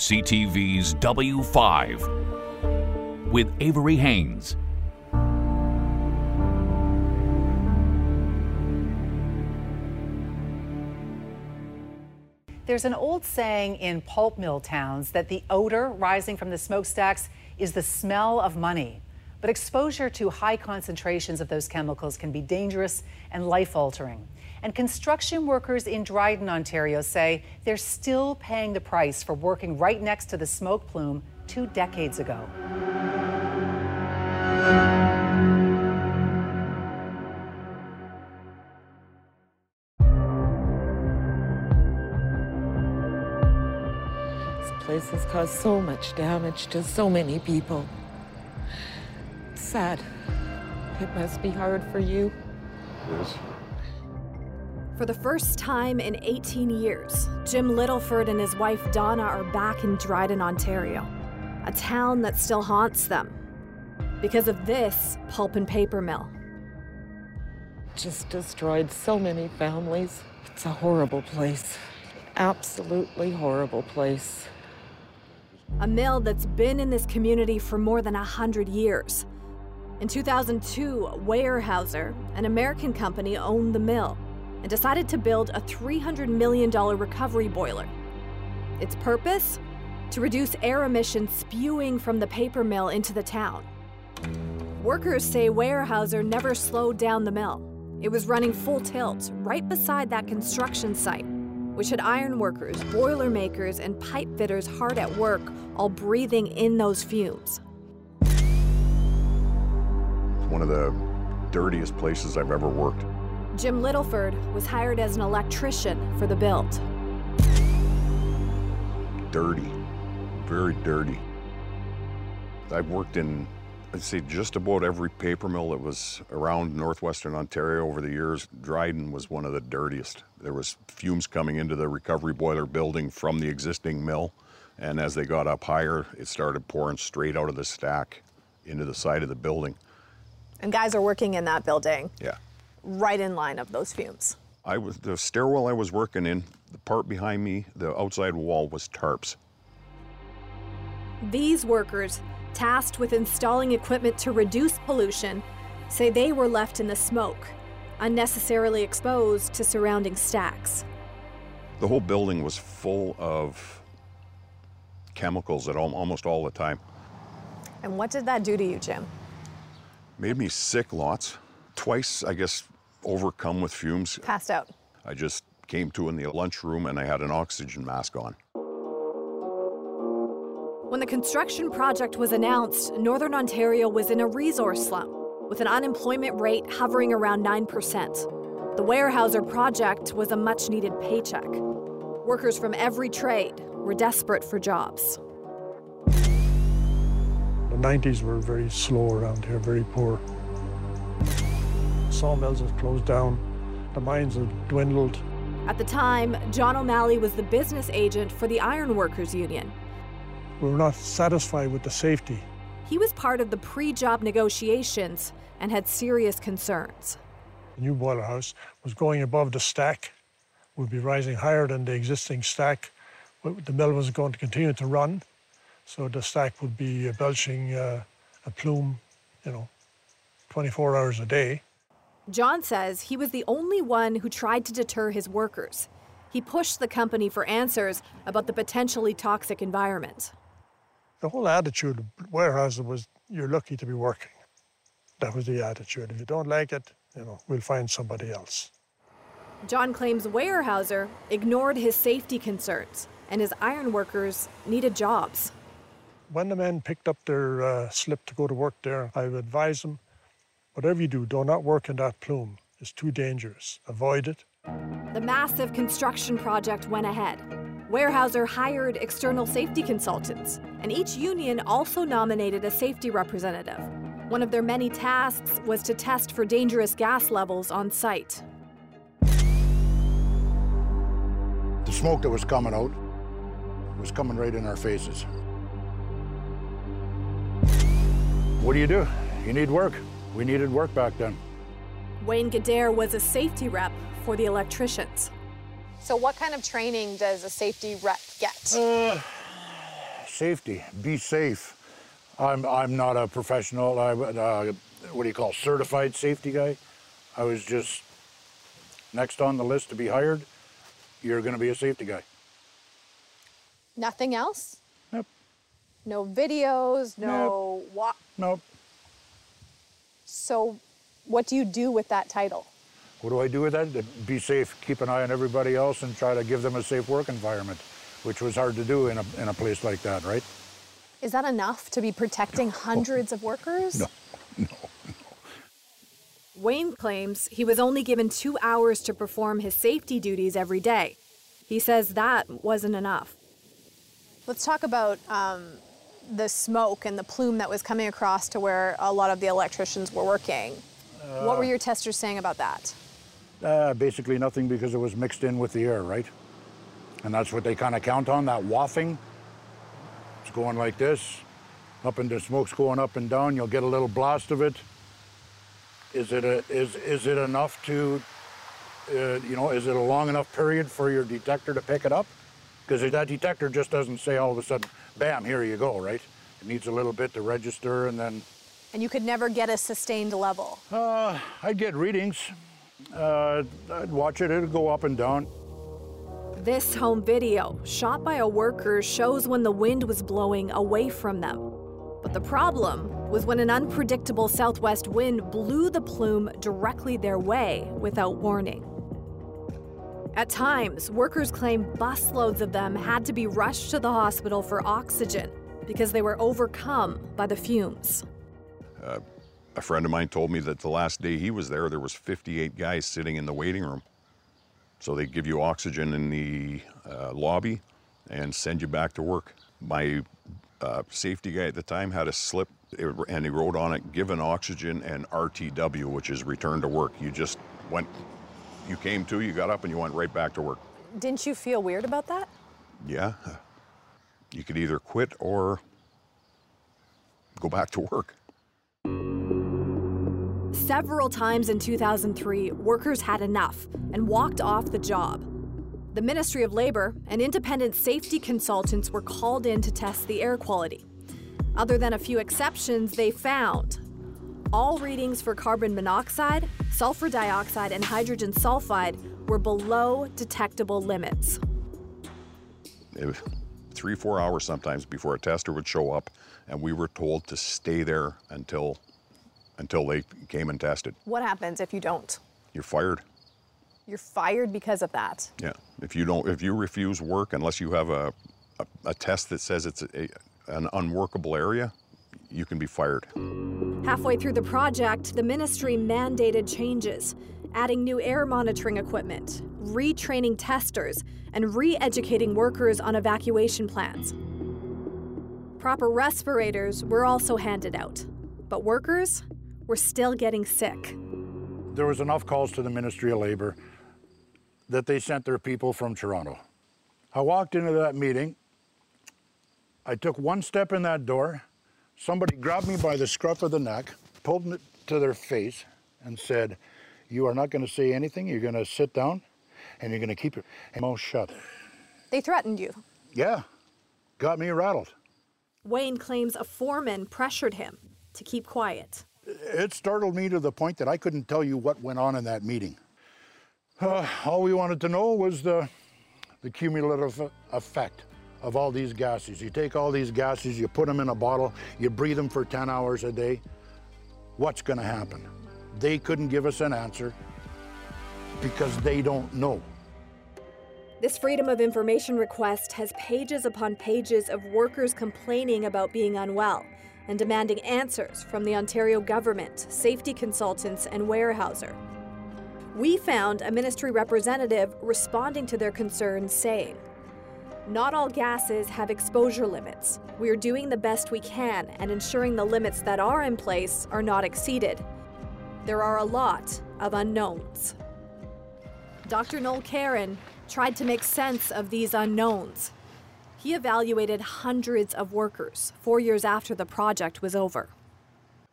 CTV's W5 with Avery Haines. There's an old saying in pulp mill towns that the odor rising from the smokestacks is the smell of money. But exposure to high concentrations of those chemicals can be dangerous and life-altering. And construction workers in Dryden, Ontario, say they're still paying the price for working right next to the smoke plume 2 decades ago. This place has caused so much damage to so many people. It's sad. It must be hard for you. Yes. For the first time in 18 years, Jim Littleford and his wife Donna are back in Dryden, Ontario, a town that still haunts them because of this pulp and paper mill. Just destroyed so many families. It's a horrible place. Absolutely horrible place. A mill that's been in this community for more than 100 years. In 2002, Weyerhaeuser, an American company, owned the mill and decided to build a $300 million recovery boiler. Its purpose? To reduce air emissions spewing from the paper mill into the town. Workers say Weyerhaeuser never slowed down the mill. It was running full tilt right beside that construction site, which had iron workers, boiler makers, and pipe fitters hard at work, all breathing in those fumes. One of the dirtiest places I've ever worked. Jim Littleford was hired as an electrician for the build. Dirty, very dirty. I've worked in, I'd say, just about every paper mill that was around northwestern Ontario over the years. Dryden was one of the dirtiest. There was fumes coming into the recovery boiler building from the existing mill, and as they got up higher, it started pouring straight out of the stack into the side of the building. And guys are working in that building. Yeah. Right in line of those fumes. The stairwell I was working in, the part behind me, the outside wall was tarps. These workers, tasked with installing equipment to reduce pollution, say they were left in the smoke, unnecessarily exposed to surrounding stacks. The whole building was full of chemicals at almost all the time. And what did that do to you, Jim? Made me sick lots. Twice, I guess, overcome with fumes. Passed out. I just came to in the lunchroom and I had an oxygen mask on. When the construction project was announced, Northern Ontario was in a resource slump, with an unemployment rate hovering around 9%. The Weyerhaeuser project was a much-needed paycheck. Workers from every trade were desperate for jobs. The 90s were very slow around here, very poor. Sawmills have closed down, the mines have dwindled. At the time, John O'Malley was the business agent for the Iron Workers Union. We were not satisfied with the safety. He was part of the pre-job negotiations and had serious concerns. The new boiler house was going above the stack, would be rising higher than the existing stack. The mill was going to continue to run, so the stack would be belching a plume, 24 hours a day. John says he was the only one who tried to deter his workers. He pushed the company for answers about the potentially toxic environment. The whole attitude of Weyerhaeuser was, you're lucky to be working. That was the attitude. If you don't like it, we'll find somebody else. John claims Weyerhaeuser ignored his safety concerns and his iron workers needed jobs. When the men picked up their slip to go to work there, I would advise them, whatever you do, do not work in that plume. It's too dangerous. Avoid it. The massive construction project went ahead. Weyerhaeuser hired external safety consultants, and each union also nominated a safety representative. One of their many tasks was to test for dangerous gas levels on site. The smoke that was coming out was coming right in our faces. What do? You need work. We needed work back then. Wayne Guder was a safety rep for the electricians. So what kind of training does a safety rep get? safety, be safe. I'm not a professional, what do you call, certified safety guy. I was just next on the list to be hired. You're gonna be a safety guy. Nothing else? Nope. No videos, no what? Nope. So what do you do with that title? What do I do with that? Be safe, keep an eye on everybody else and try to give them a safe work environment, which was hard to do in a place like that, right? Is that enough to be protecting hundreds of workers? No. Wayne claims he was only given 2 hours to perform his safety duties every day. He says that wasn't enough. Let's talk about the smoke and the plume that was coming across to where a lot of the electricians were working. What were your testers saying about that? Basically nothing, because it was mixed in with the air, right? And that's what they kind of count on, that wafting. It's going like this, up and the smoke's going up and down. You'll get a little blast of it. Is it enough to, you know, is it a long enough period for your detector to pick it up? Because that detector just doesn't say all of a sudden, bam, here you go, right? It needs a little bit to register and then... And you could never get a sustained level? I'd get readings. I'd watch it, it'd go up and down. This home video, shot by a worker, shows when the wind was blowing away from them. But the problem was when an unpredictable southwest wind blew the plume directly their way without warning. At times, workers claim busloads of them had to be rushed to the hospital for oxygen because they were overcome by the fumes. A friend of mine told me that the last day he was there, there was 58 guys sitting in the waiting room. So they give you oxygen in the lobby and send you back to work. My safety guy at the time had a slip, and he wrote on it, given oxygen and RTW, which is return to work. You just went, you came to, you got up, and you went right back to work. Didn't you feel weird about that? Yeah. You could either quit or go back to work. Several times in 2003, workers had enough and walked off the job. The Ministry of Labor and independent safety consultants were called in to test the air quality. Other than a few exceptions, they found all readings for carbon monoxide, sulfur dioxide, and hydrogen sulfide were below detectable limits. It was 3-4 hours sometimes before a tester would show up, and we were told to stay there until they came and tested. What happens if you don't? You're fired. You're fired because of that? Yeah, if you refuse work unless you have a test that says it's an unworkable area, you can be fired. Halfway through the project, the ministry mandated changes, adding new air monitoring equipment, retraining testers, and re-educating workers on evacuation plans. Proper respirators were also handed out, but workers were still getting sick. There was enough calls to the Ministry of Labor that they sent their people from Toronto. I walked into that meeting, I took one step in that door, somebody grabbed me by the scruff of the neck, pulled me to their face and said, you are not gonna say anything, you're gonna sit down and you're gonna keep your mouth shut. They threatened you? Yeah, got me rattled. Wayne claims a foreman pressured him to keep quiet. It startled me to the point that I couldn't tell you what went on in that meeting. All we wanted to know was the cumulative effect of all these gases. You take all these gases, you put them in a bottle, you breathe them for 10 hours a day. What's going to happen? They couldn't give us an answer because they don't know. This Freedom of Information request has pages upon pages of workers complaining about being unwell and demanding answers from the Ontario government, safety consultants, and Weyerhaeuser. We found a ministry representative responding to their concerns saying, not all gases have exposure limits. We are doing the best we can and ensuring the limits that are in place are not exceeded. There are a lot of unknowns. Dr. Noel Kerin tried to make sense of these unknowns. He evaluated hundreds of workers 4 years after the project was over.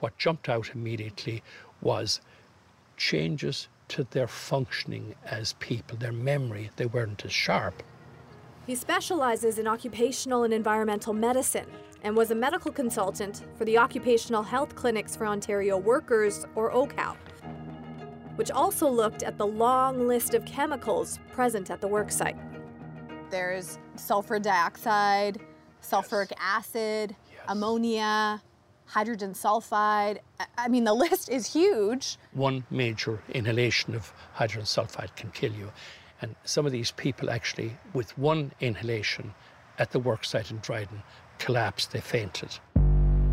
What jumped out immediately was changes to their functioning as people, their memory. They weren't as sharp. He specializes in occupational and environmental medicine and was a medical consultant for the Occupational Health Clinics for Ontario Workers, or OCAW, which also looked at the long list of chemicals present at the worksite. There's sulfur dioxide, sulfuric acid, ammonia, hydrogen sulfide. I mean, the list is huge. One major inhalation of hydrogen sulfide can kill you. And some of these people actually, with one inhalation at the worksite in Dryden, collapsed, they fainted.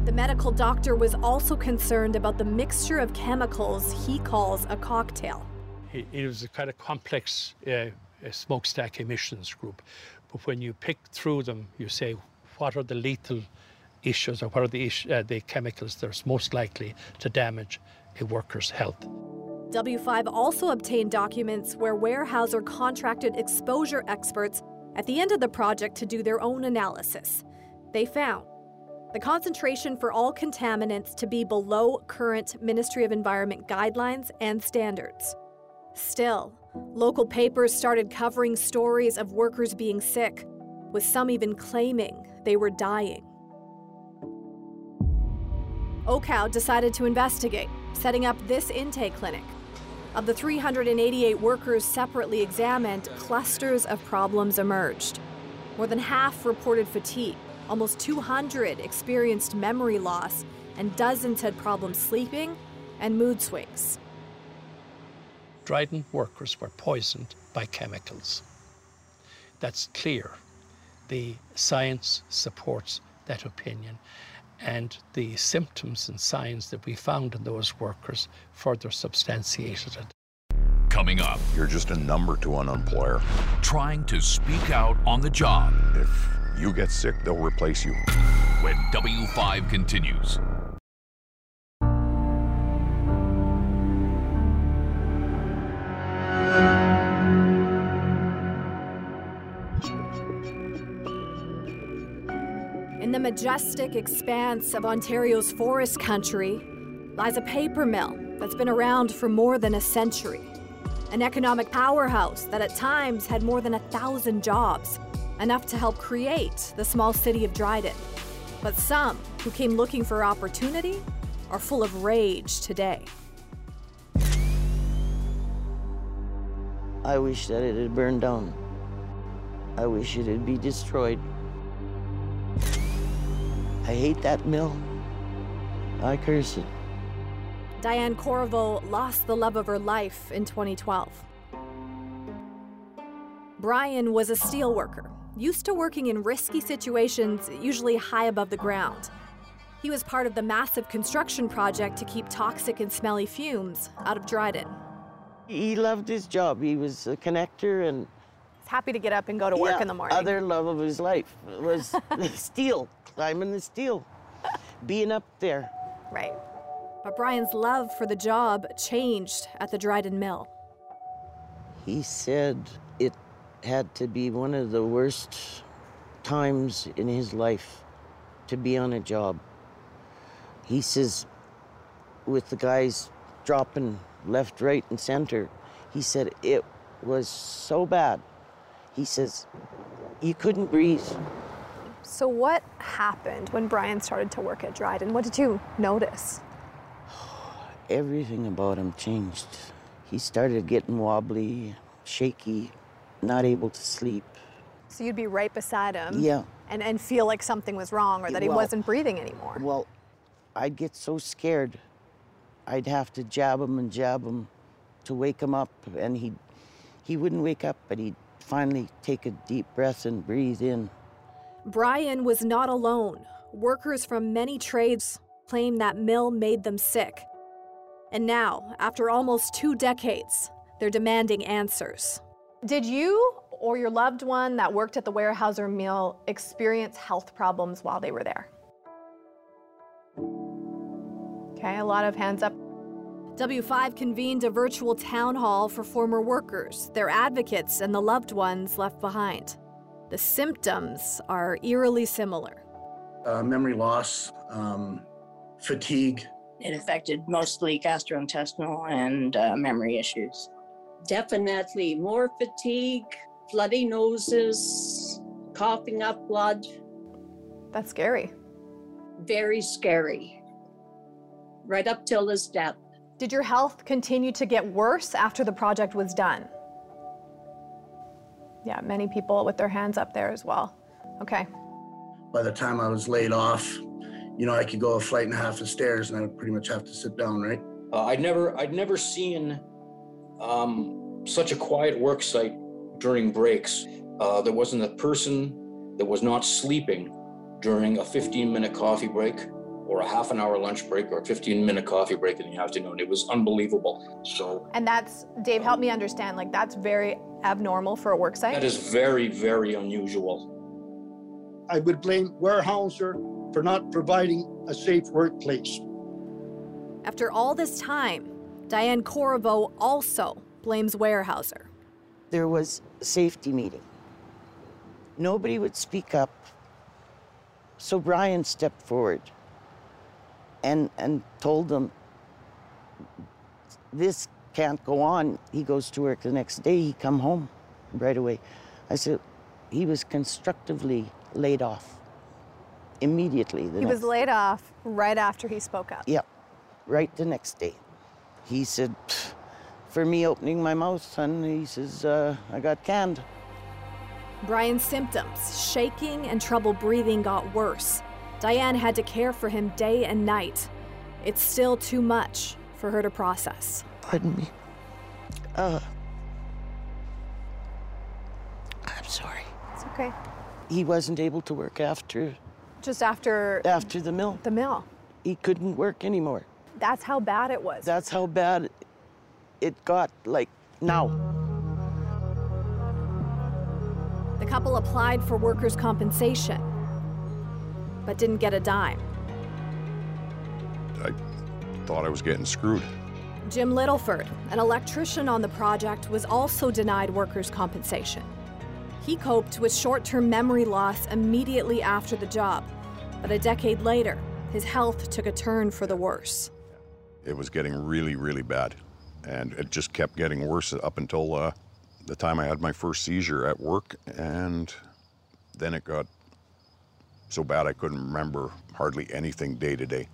The medical doctor was also concerned about the mixture of chemicals he calls a cocktail. It was a kind of complex smokestack emissions group. But when you pick through them, you say, what are the lethal issues, or what are the chemicals that's most likely to damage a worker's health? W5 also obtained documents where Weyerhaeuser contracted exposure experts at the end of the project to do their own analysis. They found the concentration for all contaminants to be below current Ministry of Environment guidelines and standards. Still, local papers started covering stories of workers being sick, with some even claiming they were dying. OCAW decided to investigate, setting up this intake clinic. Of the 388 workers separately examined, clusters of problems emerged. More than half reported fatigue, almost 200 experienced memory loss, and dozens had problems sleeping and mood swings. Dryden workers were poisoned by chemicals. That's clear. The science supports that opinion. And the symptoms and signs that we found in those workers further substantiated it. Coming up, you're just a number to an employer. Trying to speak out on the job. If you get sick, they'll replace you. When W5 continues. In the majestic expanse of Ontario's forest country lies a paper mill that's been around for more than a century. An economic powerhouse that at times had more than 1,000 jobs, enough to help create the small city of Dryden. But some who came looking for opportunity are full of rage today. I wish that it had burned down. I wish it had been destroyed. I hate that mill. I curse it. Diane Corvo lost the love of her life in 2012. Brian was a steel worker, used to working in risky situations, usually high above the ground. He was part of the massive construction project to keep toxic and smelly fumes out of Dryden. He loved his job. He was a connector and happy to get up and go to work in the morning. Other love of his life was steel. Climbing the steel, being up there. Right. But Brian's love for the job changed at the Dryden mill. He said it had to be one of the worst times in his life to be on a job. He says, with the guys dropping left, right, and center, he said it was so bad. He says, you couldn't breathe. So what happened when Brian started to work at Dryden? What did you notice? Everything about him changed. He started getting wobbly, shaky, not able to sleep. So you'd be right beside him? Yeah. And feel like something was wrong or that he wasn't breathing anymore? Well, I'd get so scared. I'd have to jab him to wake him up. And he wouldn't wake up, but he'd finally take a deep breath and breathe in. Brian was not alone. Workers from many trades claim that mill made them sick. And now, after almost 2 decades, they're demanding answers. Did you or your loved one that worked at the Weyerhaeuser mill experience health problems while they were there? Okay, a lot of hands up. W5 convened a virtual town hall for former workers, their advocates, and the loved ones left behind. The symptoms are eerily similar. Memory loss, fatigue. It affected mostly gastrointestinal and memory issues. Definitely more fatigue, bloody noses, coughing up blood. That's scary. Very scary. Right up till his death. Did your health continue to get worse after the project was done? Yeah, many people with their hands up there as well. Okay. By the time I was laid off, you know, I could go a flight and a half of stairs and I would pretty much have to sit down, right? I'd never seen such a quiet work site during breaks. There wasn't a person that was not sleeping during a 15-minute coffee break or a half an hour lunch break or a 15-minute coffee break in the afternoon. It was unbelievable. So. And that's, Dave, help me understand, like that's very abnormal for a work site? That is very, very unusual. I would blame Weyerhaeuser for not providing a safe workplace. After all this time, Diane Corvo also blames Weyerhaeuser. There was a safety meeting. Nobody would speak up. So Brian stepped forward and told them, this can't go on. He goes to work the next day, he come home right away. I said, he was constructively laid off immediately. He was laid off right after he spoke up. Yep, right the next day. He said, for me opening my mouth, son, he says, I got canned. Brian's symptoms, shaking and trouble breathing, got worse. Diane had to care for him day and night. It's still too much for her to process. Pardon me. I'm sorry. It's okay. He wasn't able to work after... Just after... After the mill. The mill. He couldn't work anymore. That's how bad it was. That's how bad it got, like, now. The couple applied for workers' compensation, but didn't get a dime. I thought I was getting screwed. Jim Littleford, an electrician on the project, was also denied workers' compensation. He coped with short-term memory loss immediately after the job, but a decade later, his health took a turn for the worse. It was getting really, really bad, and it just kept getting worse up until the time I had my first seizure at work, and then it got so bad I couldn't remember hardly anything day to day.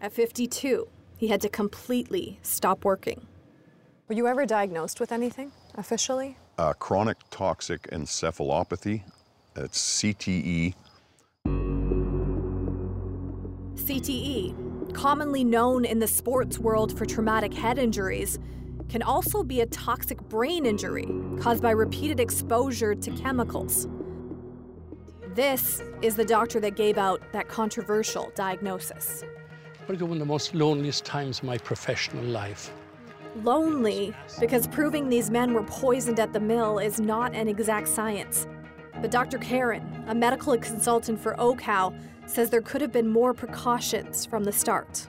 At 52, he had to completely stop working. Were you ever diagnosed with anything officially? Chronic toxic encephalopathy, that's CTE. CTE, commonly known in the sports world for traumatic head injuries, can also be a toxic brain injury caused by repeated exposure to chemicals. This is the doctor that gave out that controversial diagnosis. Probably one of the most loneliest times of my professional life. Lonely because proving these men were poisoned at the mill is not an exact science. But Dr. Kerin, a medical consultant for OCAW, says there could have been more precautions from the start.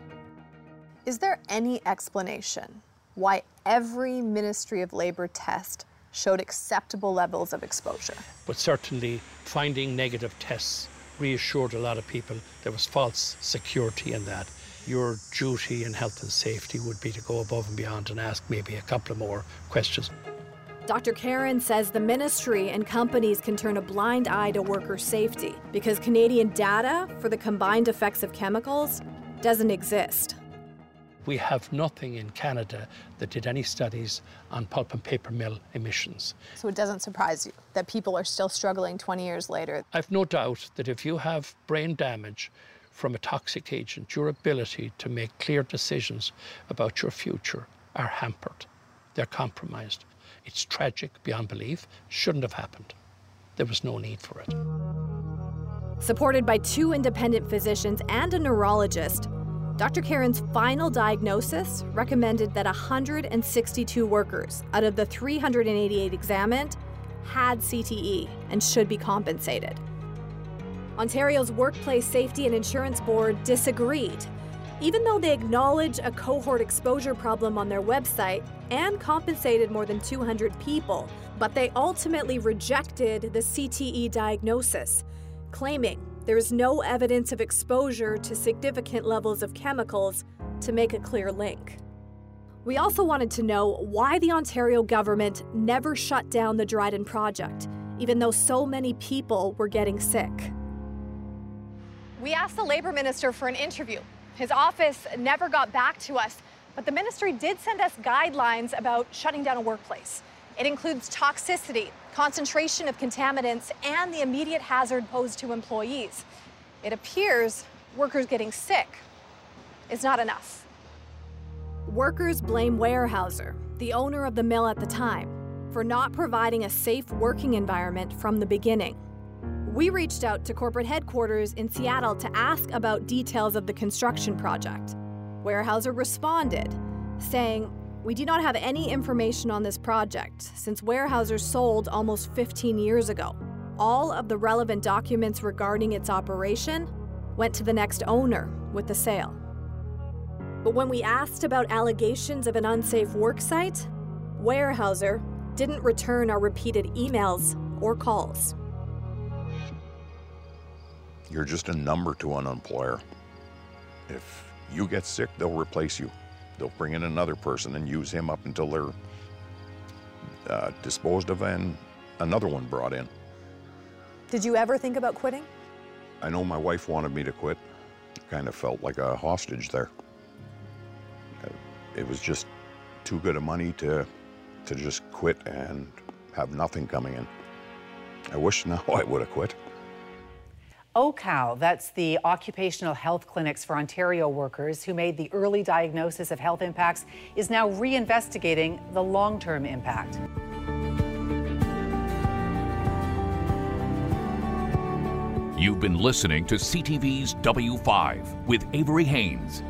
Is there any explanation why every Ministry of Labor test showed acceptable levels of exposure? But certainly finding negative tests reassured a lot of people there was false security in that. Your duty in health and safety would be to go above and beyond and ask maybe a couple of more questions. Dr. Kerin says the ministry and companies can turn a blind eye to worker safety because Canadian data for the combined effects of chemicals doesn't exist. We have nothing in Canada that did any studies on pulp and paper mill emissions. So it doesn't surprise you that people are still struggling 20 years later? I've no doubt that if you have brain damage from a toxic agent, your ability to make clear decisions about your future are hampered. They're compromised. It's tragic beyond belief. Shouldn't have happened. There was no need for it. Supported by two independent physicians and a neurologist, Dr. Kerin's final diagnosis recommended that 162 workers out of the 388 examined had CTE and should be compensated. Ontario's Workplace Safety and Insurance Board disagreed. Even though they acknowledge a cohort exposure problem on their website and compensated more than 200 people, but they ultimately rejected the CTE diagnosis, claiming there is no evidence of exposure to significant levels of chemicals to make a clear link. We also wanted to know why the Ontario government never shut down the Dryden project, even though so many people were getting sick. We asked the labor minister for an interview. His office never got back to us, but the ministry did send us guidelines about shutting down a workplace. It includes toxicity, concentration of contaminants, and the immediate hazard posed to employees. It appears workers getting sick is not enough. Workers blame Weyerhaeuser, the owner of the mill at the time, for not providing a safe working environment from the beginning. We reached out to corporate headquarters in Seattle to ask about details of the construction project. Weyerhaeuser responded, saying, "We do not have any information on this project since Weyerhaeuser sold almost 15 years ago. All of the relevant documents regarding its operation went to the next owner with the sale." But when we asked about allegations of an unsafe worksite, Weyerhaeuser didn't return our repeated emails or calls. You're just a number to an employer. If you get sick, they'll replace you. They'll bring in another person and use him up until they're disposed of and another one brought in. Did you ever think about quitting? I know my wife wanted me to quit. Kind of felt like a hostage there. It was just too good of money to just quit and have nothing coming in. I wish now I would have quit. OCAW, that's the Occupational Health Clinics for Ontario Workers, who made the early diagnosis of health impacts, is now reinvestigating the long-term impact. You've been listening to CTV's W5 with Avery Haines.